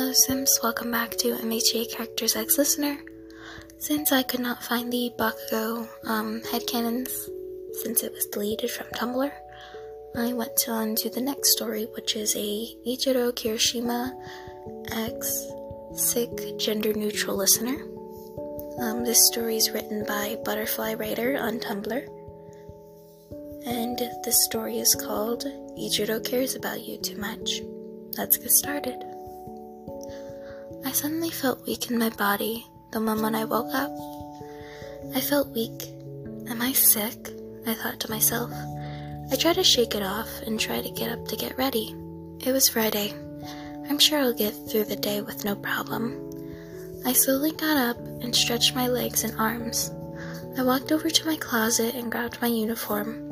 Hello Sims, welcome back to MHA Characters X Listener. Since I could not find the Bakugo headcanons since it was deleted from Tumblr, I went on to the next story, which is a Eijiro Kirishima X Sick Gender Neutral Listener. This story is written by Butterfly Writer on Tumblr, and this story is called Eijiro Cares About You Too Much. Let's get started. I suddenly felt weak in my body the moment I woke up. I felt weak. Am I sick? I thought to myself. I tried to shake it off and try to get up to get ready. It was Friday. I'm sure I'll get through the day with no problem. I slowly got up and stretched my legs and arms. I walked over to my closet and grabbed my uniform.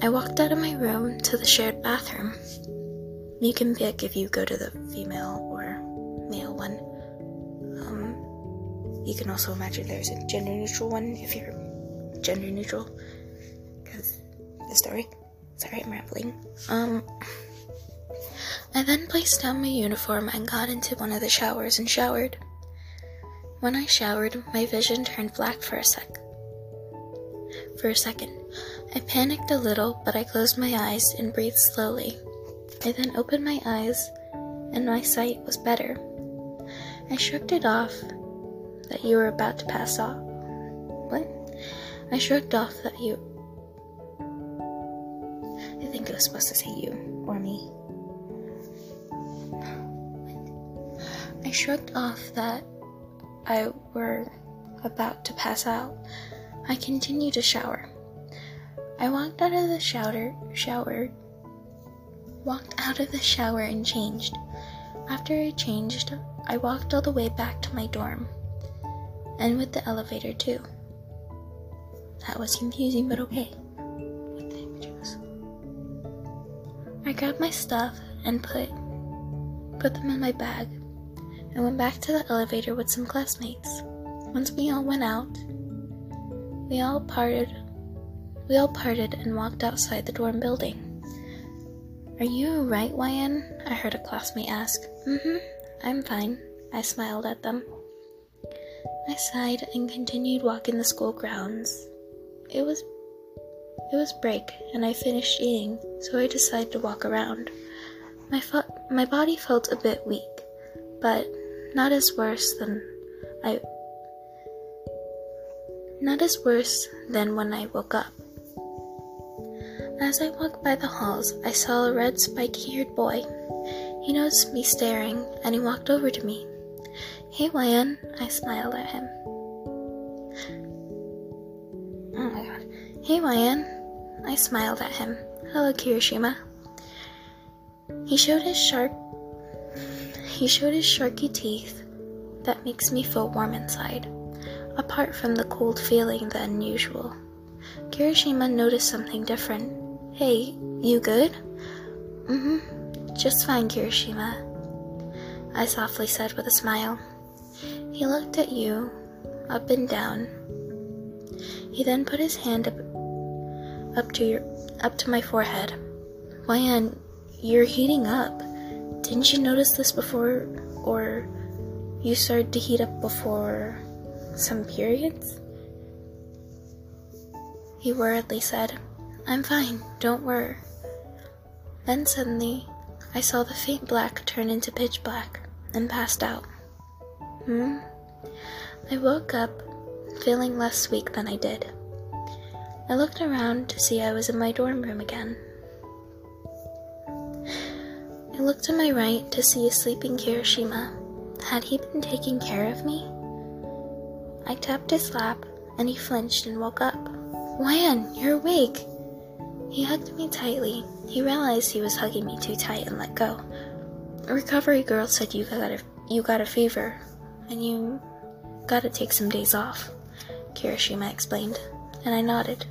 I walked out of my room to the shared bathroom. You can pick if you go to the female or male one. You can also imagine there's a gender neutral one if you're gender neutral, because the story. Sorry, I'm rambling. I then placed down my uniform and got into one of the showers and showered. When I showered, my vision turned black for a second. I panicked a little, but I closed my eyes and breathed slowly. I then opened my eyes, and my sight was better. I shrugged it off that you were about to pass off. What? I shrugged off that you... I think it was supposed to say you, or me. I shrugged off that I were about to pass out. I continued to shower. I walked out of the shower and changed. After I changed, I walked all the way back to my dorm, and with the elevator too. That was confusing, but okay. I grabbed my stuff and put them in my bag, and went back to the elevator with some classmates. Once we all went out, we all parted and walked outside the dorm building. Are you alright, YN? I heard a classmate ask. I'm fine. I smiled at them. I sighed and continued walking the school grounds. It was break, and I finished eating, so I decided to walk around. My body felt a bit weak, but not as worse than when I woke up. As I walked by the halls, I saw a red spiky-haired boy. He noticed me staring, and he walked over to me. Hey, YN, I smiled at him. Oh my god. Hey, YN, I smiled at him. Hello, Kirishima. He showed his sharky teeth that makes me feel warm inside, apart from the cold feeling the unusual. Kirishima noticed something different. Hey, you good? Just fine, Kirishima, I softly said with a smile. He looked at you, up and down. He then put his hand up to my forehead. YN, you're heating up. Didn't you notice this before, or you started to heat up before some periods? He worriedly said, I'm fine, don't worry. Then suddenly, I saw the faint black turn into pitch black, and passed out. I woke up, feeling less weak than I did. I looked around to see I was in my dorm room again. I looked to my right to see a sleeping Kirishima. Had he been taking care of me? I tapped his lap, and he flinched and woke up. YN, you're awake! He hugged me tightly. He realized he was hugging me too tight and let go. A recovery girl said you got a fever, and you gotta take some days off, Kirishima explained, and I nodded.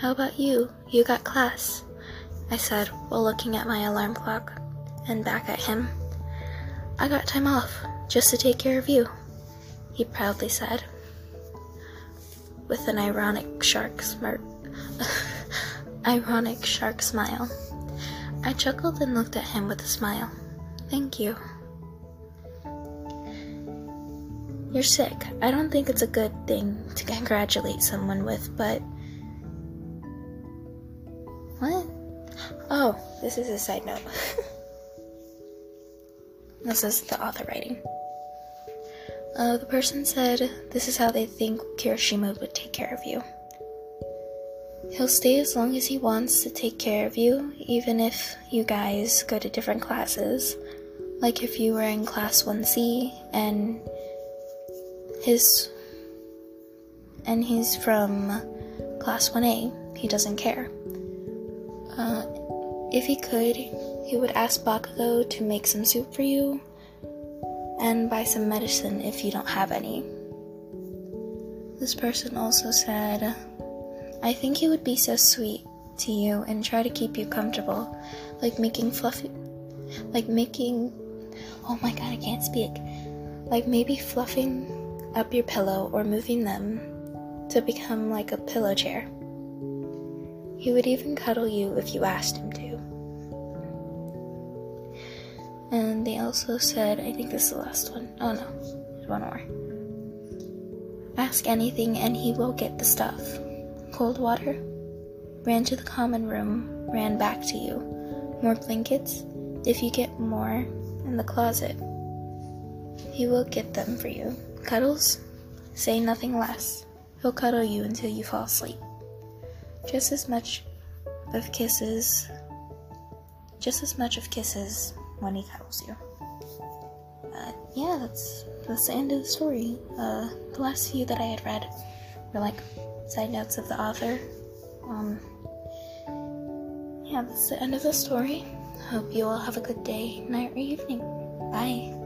How about you? You got class, I said while looking at my alarm clock, and back at him. I got time off, just to take care of you, he proudly said, with an ironic shark smile. I chuckled and looked at him with a smile. Thank you. You're sick. I don't think it's a good thing to congratulate someone with, but... What? Oh, this is a side note. This is the author writing. The person said, this is how they think Kirishima would take care of you. He'll stay as long as he wants to take care of you, even if you guys go to different classes. Like if you were in class 1C and he's from class 1A, he doesn't care. If he could, he would ask Bakugo to make some soup for you and buy some medicine if you don't have any. This person also said, I think he would be so sweet to you and try to keep you comfortable, like maybe fluffing up your pillow or moving them to become like a pillow chair. He would even cuddle you if you asked him to. And they also said, I think this is the last one. Oh no, there's one more. Ask anything and he will get the stuff. Cold water? Ran to the common room, ran back to you. More blankets? If you get more, in the closet. He will get them for you. Cuddles? Say nothing less. He'll cuddle you until you fall asleep. Just as much of kisses when he cuddles you. Yeah, that's the end of the story. The last few that I had read were like side notes of the author. Yeah, that's the end of the story. Hope you all have a good day, night, or evening. Bye.